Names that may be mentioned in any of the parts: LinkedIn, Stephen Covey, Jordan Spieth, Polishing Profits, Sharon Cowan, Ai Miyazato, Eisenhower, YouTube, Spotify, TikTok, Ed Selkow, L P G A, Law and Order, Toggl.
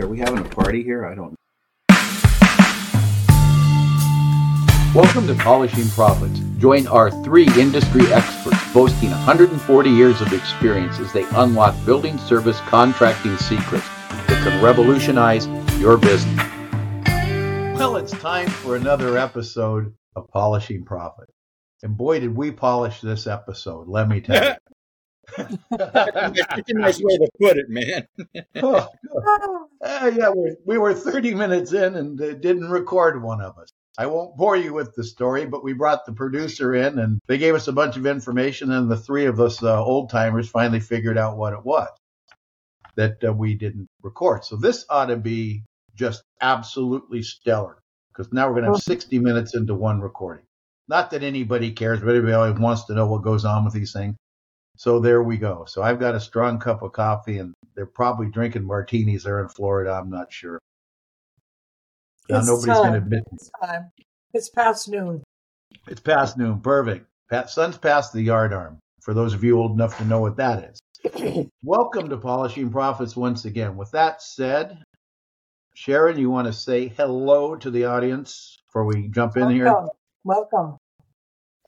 Are we having a party here? I don't know. Welcome to Polishing Profits. Join our three industry experts boasting 140 years of experience as they unlock building service contracting secrets that can revolutionize your business. Well, it's time for another episode of Polishing Profits. And boy, did we polish this episode, let me tell you. That's a nice way to put it, man. We were 30 minutes in and didn't record one of us. I won't bore you with the story, but we brought the producer in and they gave us a bunch of information, and the three of us old timers finally figured out what it was that we didn't record. So this ought to be just absolutely stellar, because now we're going to have 60 minutes into one recording. Not that anybody cares, but everybody always wants to know what goes on with these things. So there we go. So I've got a strong cup of coffee, and they're probably drinking martinis there in Florida. I'm not sure. Now, nobody's going to admit it's time. It's past noon. It's past noon. Perfect. Sun's past the yard arm, for those of you old enough to know what that is. Welcome to Polishing Profits once again. With that said, Sharon, you want to say hello to the audience before we jump in here? Welcome.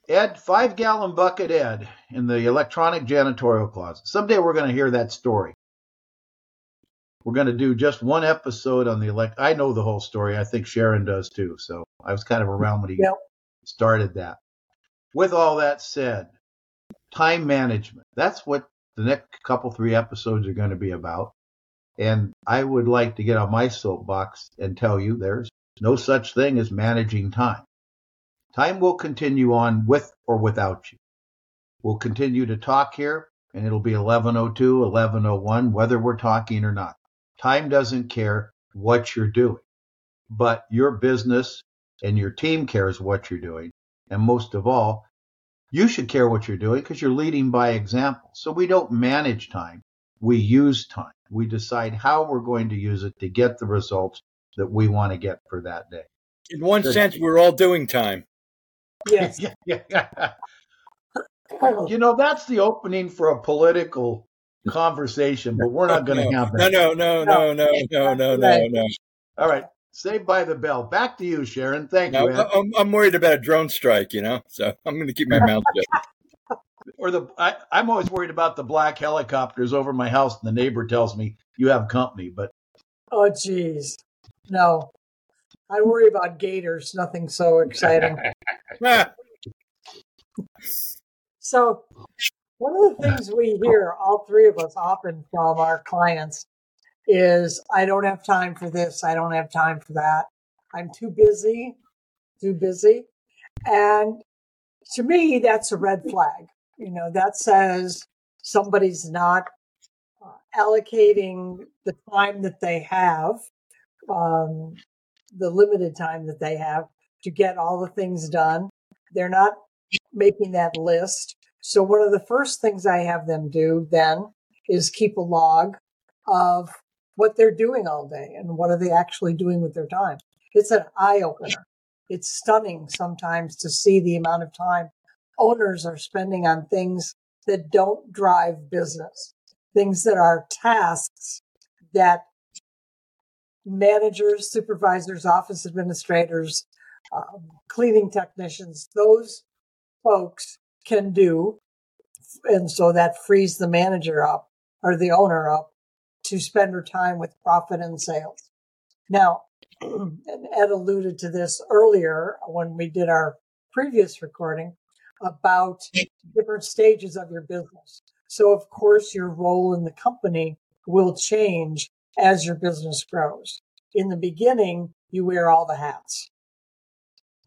Ed, 5-gallon bucket Ed in the electronic janitorial closet. Someday we're going to hear that story. We're going to do just one episode on the I know the whole story. I think Sharon does too. So I was kind of around when he started that. With all that said, time management. That's what the next three episodes are going to be about. And I would like to get on my soapbox and tell you there's no such thing as managing time. Time will continue on with or without you. We'll continue to talk here, and it'll be 11:02, 11:01, whether we're talking or not. Time doesn't care what you're doing, but your business and your team cares what you're doing. And most of all, you should care what you're doing because you're leading by example. So we don't manage time. We use time. We decide how we're going to use it to get the results that we want to get for that day. In one sense, we're all doing time. Yes. You know, that's the opening for a political conversation, but we're not going to have that. No. All right. Saved by the Bell. Back to you, Sharon. Thank you, Ed. I'm worried about a drone strike, so I'm going to keep my mouth shut. Or I'm always worried about the black helicopters over my house, and the neighbor tells me you have company, but. Oh, geez. No. I worry about gators, nothing so exciting. So one of the things we hear, all three of us, often from our clients is, I don't have time for this. I don't have time for that. I'm too busy. And to me, that's a red flag. That says somebody's not allocating the time that they have. The limited time that they have to get all the things done. They're not making that list. So one of the first things I have them do then is keep a log of what they're doing all day and what are they actually doing with their time. It's an eye-opener. It's stunning sometimes to see the amount of time owners are spending on things that don't drive business, things that are tasks that managers, supervisors, office administrators, cleaning technicians, those folks can do. And so that frees the manager up or the owner up to spend her time with profit and sales. Now, and Ed alluded to this earlier when we did our previous recording about different stages of your business. So, of course, your role in the company will change as your business grows. In the beginning, you wear all the hats.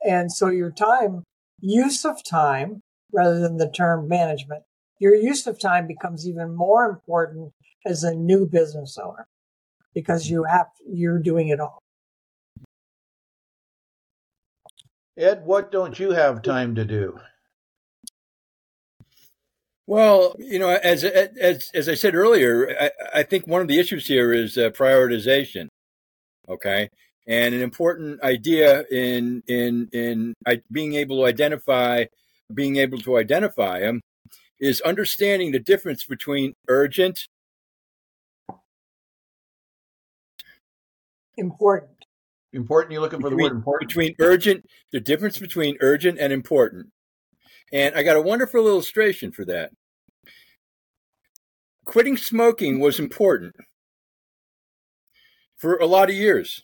And so your time, use of time, rather than the term management, your use of time becomes even more important as a new business owner because you're doing it all. Ed, what don't you have time to do? Well, as I said earlier, I think one of the issues here is prioritization. Okay, and an important idea in being able to identify them is understanding the difference between urgent important. Important, you're looking for the word important. Between urgent, the difference between urgent and important. And I got a wonderful illustration for that. Quitting smoking was important for a lot of years.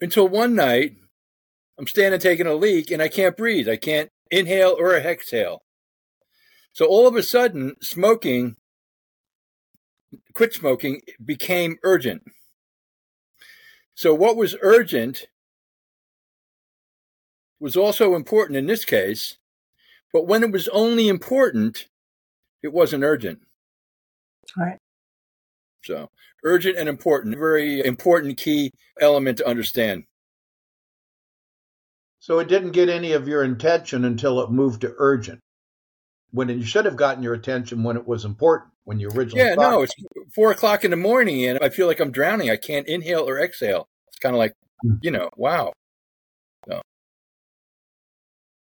Until one night, I'm standing taking a leak and I can't breathe. I can't inhale or exhale. So all of a sudden, quit smoking became urgent. So what was urgent was also important in this case, but when it was only important, it wasn't urgent. Right. So urgent and important, very important key element to understand. So it didn't get any of your attention until it moved to urgent, when you should have gotten your attention when it was important, when you originally thought. No, it's 4 o'clock in the morning and I feel like I'm drowning. I can't inhale or exhale. It's kind of like, wow. So.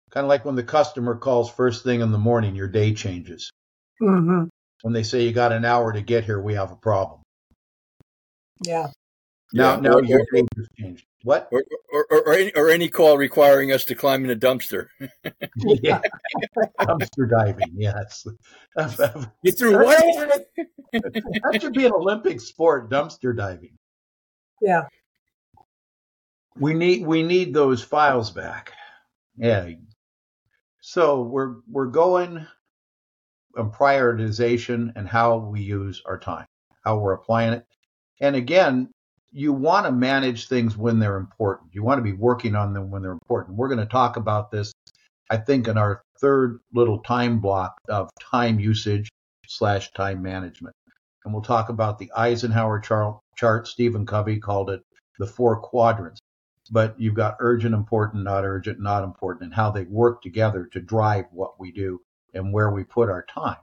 Kind of like when the customer calls first thing in the morning, your day changes. Mm-hmm. When they say you got an hour to get here, we have a problem. Yeah. Now your day has changed. What? Or any call requiring us to climb in a dumpster. Yeah. Dumpster diving, yes. You threw what? That should be an Olympic sport, dumpster diving. Yeah. We need those files back. Yeah. So we're going on prioritization and how we use our time, how we're applying it. And again, you want to manage things when they're important. You want to be working on them when they're important. We're going to talk about this, I think, in our third little time block of time usage / time management. And we'll talk about the Eisenhower chart. Stephen Covey called it the 4 quadrants. But you've got urgent, important, not urgent, not important, and how they work together to drive what we do and where we put our time.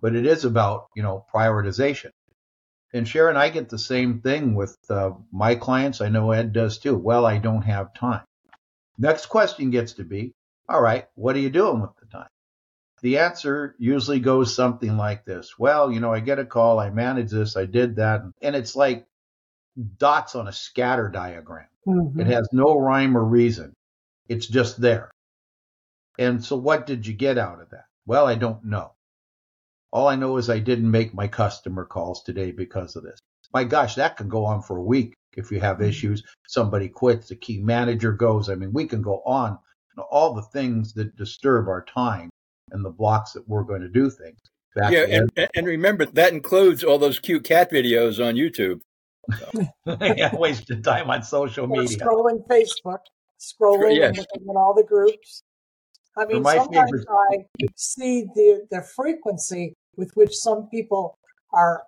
But it is about, prioritization. And Sharon, I get the same thing with my clients. I know Ed does too. Well, I don't have time. Next question gets to be, all right, what are you doing with the time? The answer usually goes something like this. Well, I get a call, I manage this, I did that. And it's like dots on a scatter diagram. Mm-hmm. It has no rhyme or reason. It's just there. And so what did you get out of that? Well, I don't know. All I know is I didn't make my customer calls today because of this. My gosh, that can go on for a week if you have issues. Somebody quits, the key manager goes. I mean, we can go on. All the things that disturb our time and the blocks that we're going to do things. And remember, that includes all those cute cat videos on YouTube. So. Wasted time on social media. Scrolling Facebook, and looking at all the groups. I mean, sometimes I see the frequency with which some people are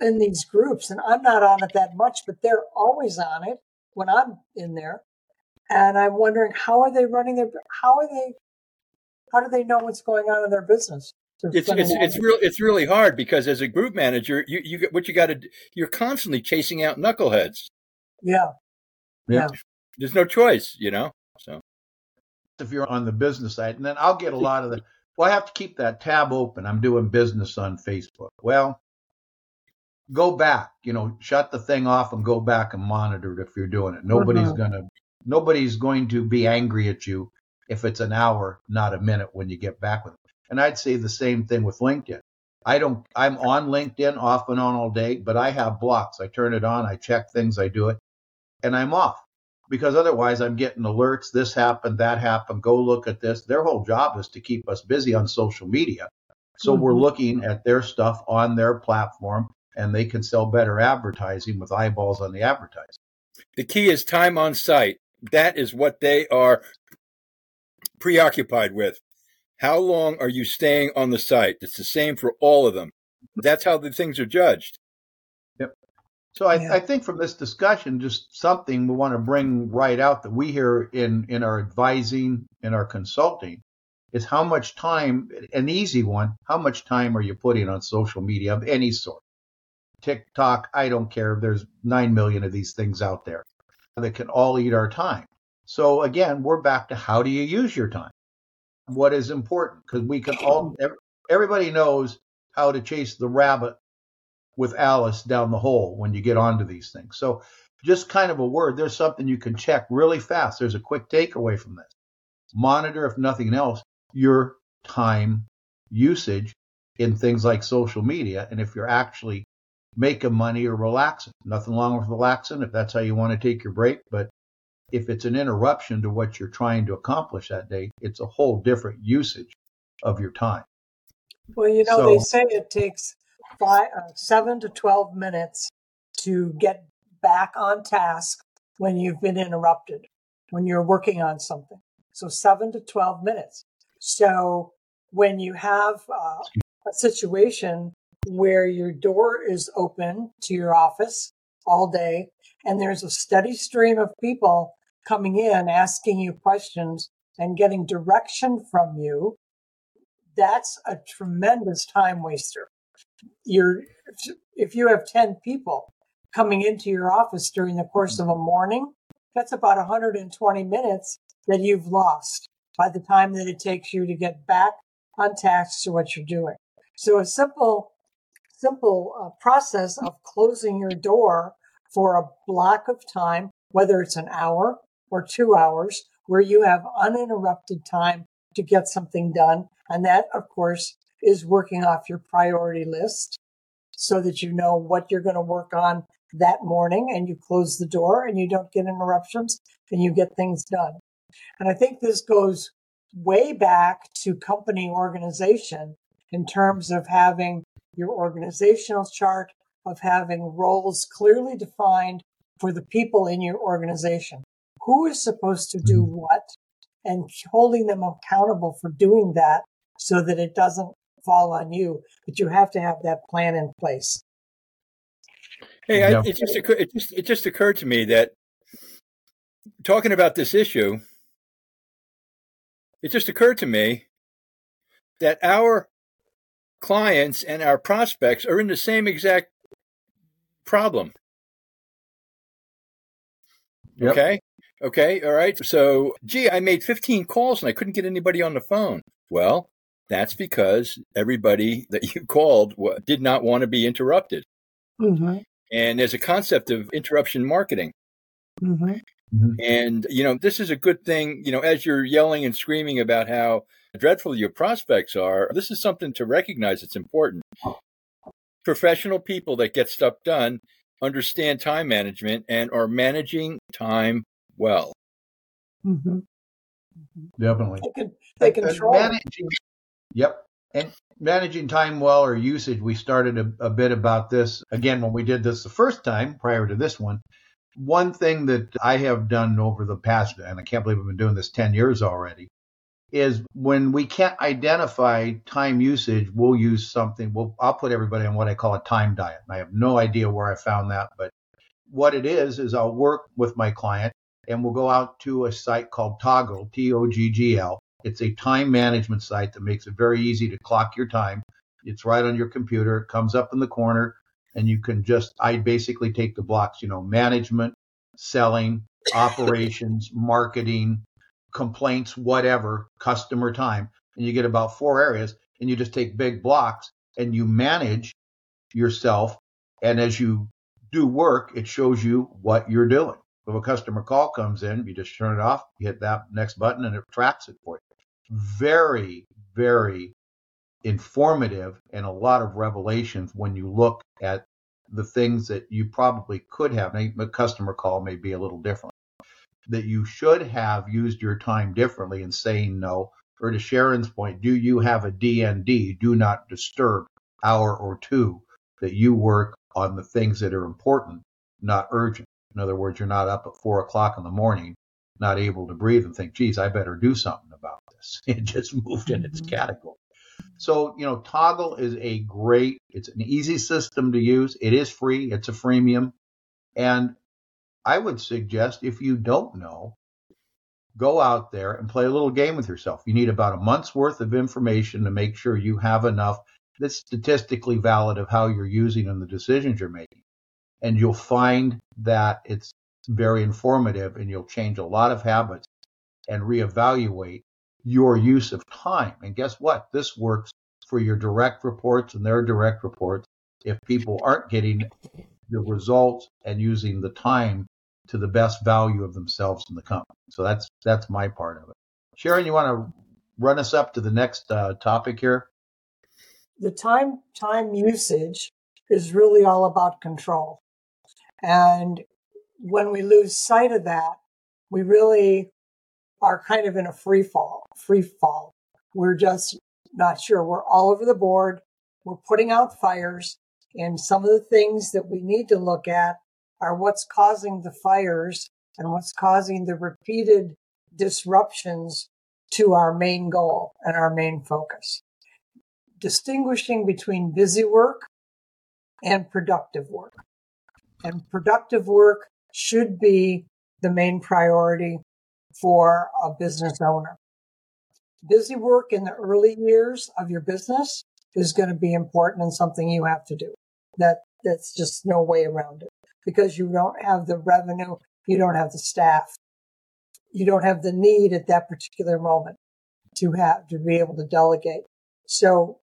in these groups, and I'm not on it that much, but they're always on it when I'm in there. And I'm wondering, how do they know what's going on in their business? It's really hard because as a group manager, you're constantly chasing out knuckleheads. Yeah. There's no choice, so. If you're on the business side, and then I'll get a lot of I have to keep that tab open. I'm doing business on Facebook. Well, go back, shut the thing off and go back and monitor it if you're doing it. Nobody's going to be angry at you if it's an hour, not a minute when you get back with it. And I'd say the same thing with LinkedIn. I'm on LinkedIn off and on all day, but I have blocks. I turn it on, I check things, I do it, and I'm off. Because otherwise I'm getting alerts, this happened, that happened, go look at this. Their whole job is to keep us busy on social media. So we're looking at their stuff on their platform, and they can sell better advertising with eyeballs on the advertising. The key is time on site. That is what they are preoccupied with. How long are you staying on the site? It's the same for all of them. That's how the things are judged. So I think from this discussion, just something we want to bring right out that we hear in our advising, in our consulting, is how much time, an easy one, how much time are you putting on social media of any sort? TikTok, I don't care. There's 9 million of these things out there that can all eat our time. So again, we're back to how do you use your time? What is important? Because everybody knows how to chase the rabbit with Alice down the hole when you get onto these things. So just kind of a word, there's something you can check really fast. There's a quick takeaway from this. Monitor, if nothing else, your time usage in things like social media, and if you're actually making money or relaxing. Nothing wrong with relaxing if that's how you want to take your break, but if it's an interruption to what you're trying to accomplish that day, it's a whole different usage of your time. Well, you know, so, they say it takes 7 to 12 minutes to get back on task when you've been interrupted, when you're working on something. So 7 to 12 minutes. So when you have a situation where your door is open to your office all day, and there's a steady stream of people coming in, asking you questions and getting direction from you, that's a tremendous time waster. If you have 10 people coming into your office during the course of a morning, that's about 120 minutes that you've lost by the time that it takes you to get back on task to what you're doing. So a simple process of closing your door for a block of time, whether it's an hour or 2 hours, where you have uninterrupted time to get something done. And that, of course, is working off your priority list so that you know what you're going to work on that morning, and you close the door and you don't get interruptions and you get things done. And I think this goes way back to company organization in terms of having your organizational chart, of having roles clearly defined for the people in your organization. Who is supposed to do what, and holding them accountable for doing that so that it doesn't fall on you. But you have to have that plan in place. Hey, it just occurred to me that talking about this issue, it just occurred to me that our clients and our prospects are in the same exact problem. Yep. Okay. All right. So, I made 15 calls and I couldn't get anybody on the phone. Well, that's because everybody that you called did not want to be interrupted. Mm-hmm. And there's a concept of interruption marketing. Mm-hmm. And, you know, this is a good thing, you know, as you're yelling and screaming about how dreadful your prospects are, this is something to recognize. It's important. Professional people that get stuff done understand time management and are managing time well. Mm-hmm. Definitely. They control managing. Yep. And managing time well, or usage, we started a bit about this again when we did this the first time prior to this one. One thing that I have done over the past, and I can't believe I've been doing this 10 years already, is when we can't identify time usage, we'll use something. I'll put everybody on what I call a time diet. And I have no idea where I found that, but what it is I'll work with my client and we'll go out to a site called Toggl, Toggl. It's a time management site that makes it very easy to clock your time. It's right on your computer. It comes up in the corner and you can I basically take the blocks, you know, management, selling, operations, marketing, complaints, whatever, customer time, and you get about 4 areas, and you just take big blocks and you manage yourself. And as you do work, it shows you what you're doing. If a customer call comes in, you just turn it off, you hit that next button, and it tracks it for you. Very, very informative, and a lot of revelations when you look at the things that you probably could have. A customer call may be a little different. That you should have used your time differently in saying no, or to Sharon's point, do you have a DND, do not disturb, hour or 2, that you work on the things that are important, not urgent. In other words, you're not up at 4 o'clock in the morning, not able to breathe and think, geez, I better do something about this. It just moved in its category. So, you know, Toggl is it's an easy system to use. It is free. It's a freemium. And I would suggest, if you don't know, go out there and play a little game with yourself. You need about a month's worth of information to make sure you have enough that's statistically valid of how you're using and the decisions you're making. And you'll find that it's very informative, and you'll change a lot of habits and reevaluate your use of time. And guess what? This works for your direct reports and their direct reports. if people aren't getting the results and using the time to the best value of themselves in the company. So that's my part of it. Sharon, you want to run us up to the next topic here? The time usage is really all about control. And when we lose sight of that, we really are kind of in a free fall. We're just not sure. We're all over the board. We're putting out fires. And some of the things that we need to look at are what's causing the fires and what's causing the repeated disruptions to our main goal and our main focus. Distinguishing between busy work and productive work. And productive work should be the main priority for a business owner. Busy work in the early years of your business is going to be important and something you have to do. That's just no way around it, because you don't have the revenue, you don't have the staff, you don't have the need at that particular moment to be able to delegate. So,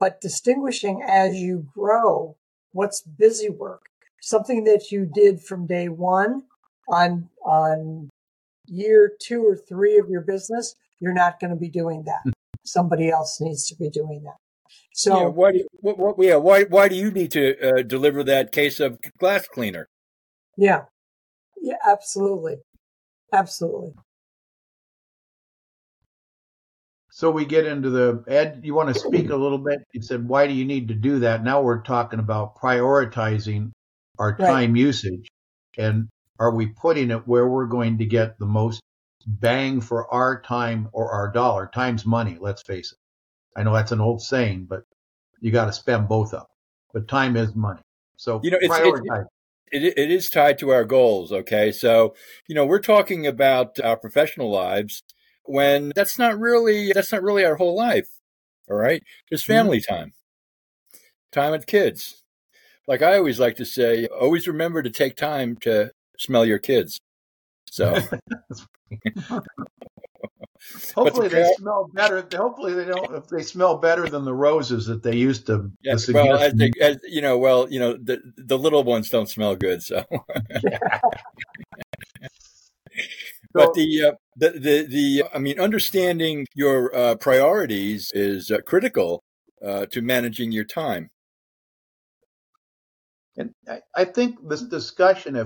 but distinguishing as you grow, what's busy work, something that you did from day one on year 2 or 3 of your business, you're not going to be doing that. Somebody else needs to be doing that. So yeah, why do you need to deliver that case of glass cleaner? Yeah, absolutely. So we get into Ed, you want to speak a little bit? You said, why do you need to do that? Now we're talking about prioritizing our time usage. And are we putting it where we're going to get the most bang for our time or our dollar? Time's money, let's face it. I know that's an old saying, but you got to spend both of them. But time is money. So prioritize. It is tied to our goals, okay? So, we're talking about our professional lives, when that's not really our whole life. All right. There's family time with kids. Like I always like to say, always remember to take time to smell your kids. So hopefully they smell better. Hopefully they don't, if they smell better than the roses that they used to. Yeah, well, I think, the little ones don't smell good. So, but the understanding your priorities is critical to managing your time. And I think this discussion,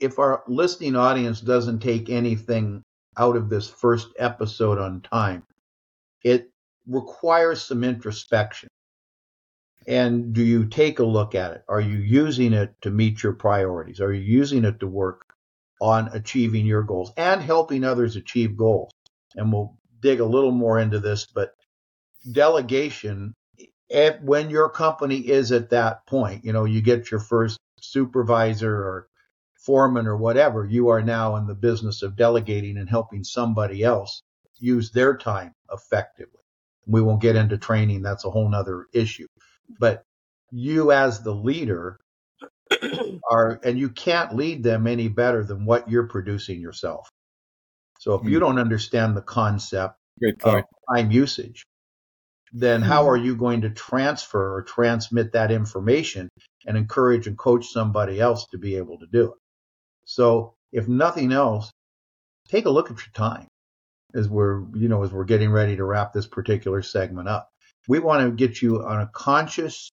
if our listening audience doesn't take anything out of this first episode on time, it requires some introspection. And do you take a look at it? Are you using it to meet your priorities? Are you using it to work on achieving your goals and helping others achieve goals? And we'll dig a little more into this, but delegation, when your company is at that point, you get your first supervisor or foreman or whatever, you are now in the business of delegating and helping somebody else use their time effectively. We won't get into training. That's a whole nother issue. But you as the leader, and you can't lead them any better than what you're producing yourself. So if you don't understand the concept of time usage, then how are you going to transfer or transmit that information and encourage and coach somebody else to be able to do it? So if nothing else, take a look at your time as we're getting ready to wrap this particular segment up. We want to get you on a conscious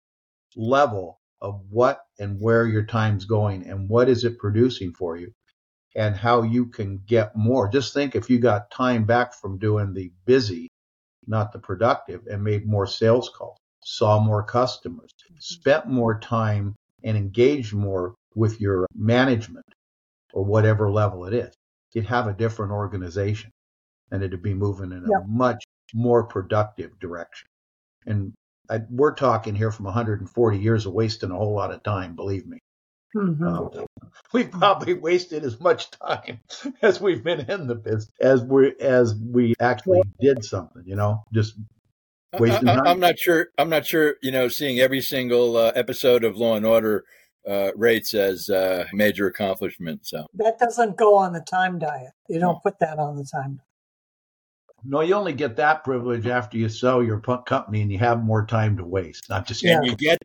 level of what and where your time's going and what is it producing for you and how you can get more. Just think if you got time back from doing the busy, not the productive, and made more sales calls, saw more customers, spent more time and engaged more with your management or whatever level it is, you'd have a different organization and it'd be moving in a much more productive direction. And we're talking here from 140 years of wasting a whole lot of time, believe me. Mm-hmm. We've probably wasted as much time as we've been in the business as we actually did something, just wasting time. I'm not sure, seeing every single episode of Law and Order rates as a major accomplishment. So that doesn't go on the time diet. You don't put that on the time diet. No, you only get that privilege after you sell your company and you have more time to waste. Not just and you get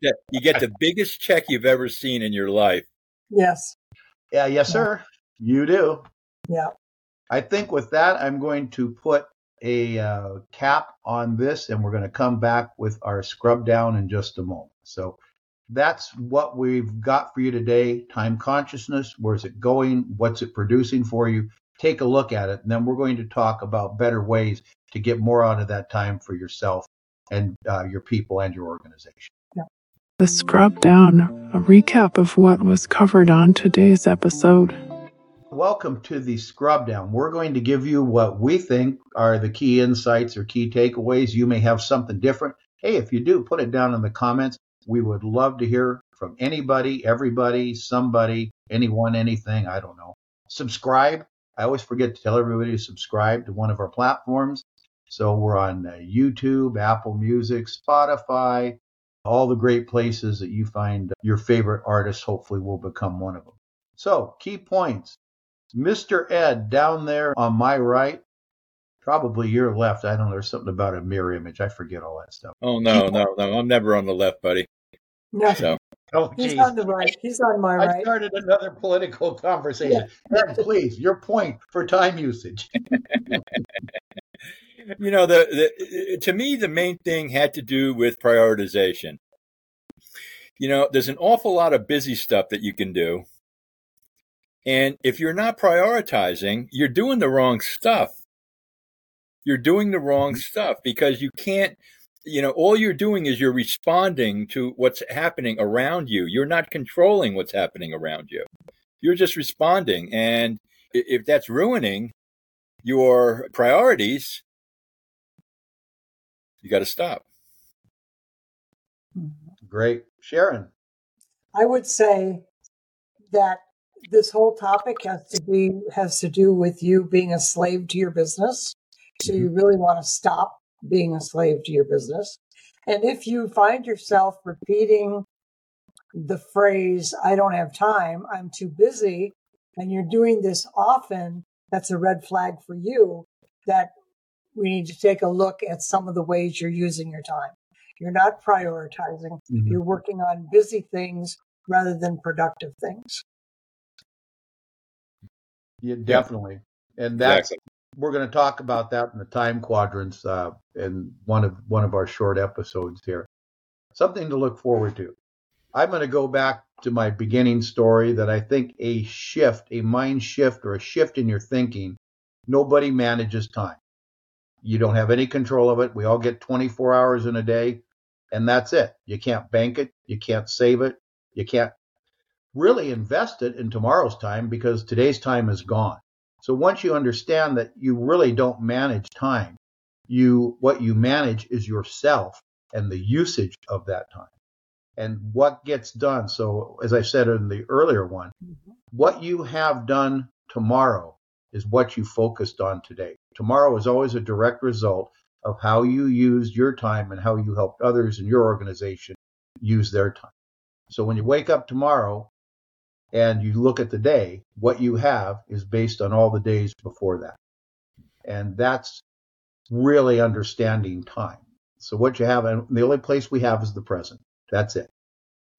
the biggest check you've ever seen in your life. Yes. Yeah. Yes, sir. You do. Yeah. I think with that, I'm going to put a cap on this, and we're going to come back with our scrub down in just a moment. So that's what we've got for you today. Time consciousness. Where's it going? What's it producing for you? Take a look at it. And then we're going to talk about better ways to get more out of that time for yourself and your people and your organization. Yeah. The scrub down, a recap of what was covered on today's episode. Welcome to the Scrub Down. We're going to give you what we think are the key insights or key takeaways. You may have something different. Hey, if you do, put it down in the comments. We would love to hear from anybody, everybody, somebody, anyone, anything. I don't know. Subscribe. I always forget to tell everybody to subscribe to one of our platforms. So we're on YouTube, Apple Music, Spotify, all the great places that you find your favorite artists. Hopefully will become one of them. So key points. Mr. Ed down there on my right, probably your left. I don't know. There's something about a mirror image. I forget all that stuff. Oh, no. I'm never on the left, buddy. No. So. Oh, geez. He's on the right. He's on my right. I started another political conversation. Yeah. Ed, please, your point for time usage. You know, to me, the main thing had to do with prioritization. You know, there's an awful lot of busy stuff that you can do. And if you're not prioritizing, you're doing the wrong stuff. You're doing the wrong stuff because you can't, you know, all you're doing is you're responding to what's happening around you. You're not controlling what's happening around you. You're just responding. And if that's ruining your priorities, you got to stop. Great. Sharon. I would say that this whole topic has to do with you being a slave to your business. So you really want to stop being a slave to your business. And if you find yourself repeating the phrase, I don't have time, I'm too busy, and you're doing this often, that's a red flag for you that we need to take a look at some of the ways you're using your time. You're not prioritizing. Mm-hmm. You're working on busy things rather than productive things. Yeah, definitely. And that's we're going to talk about that in the time quadrants in one of our short episodes here. Something to look forward to. I'm going to go back to my beginning story that I think a shift, a mind shift or a shift in your thinking, nobody manages time. You don't have any control of it. We all get 24 hours in a day, and that's it. You can't bank it. You can't save it. You can't really invest it in tomorrow's time because today's time is gone. So once you understand that you really don't manage time, what you manage is yourself and the usage of that time and what gets done. So as I said in the earlier one, what you have done tomorrow is what you focused on today. Tomorrow is always a direct result of how you used your time and how you helped others in your organization use their time. So when you wake up tomorrow, and you look at the day, what you have is based on all the days before that. And that's really understanding time. So what you have, and the only place we have is the present. That's it.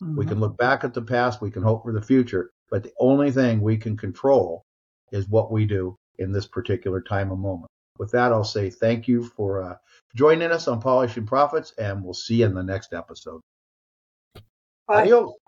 Mm-hmm. We can look back at the past. We can hope for the future. But the only thing we can control is what we do in this particular time and moment. With that, I'll say thank you for joining us on Polishing Profits, and we'll see you in the next episode. Bye. Adios.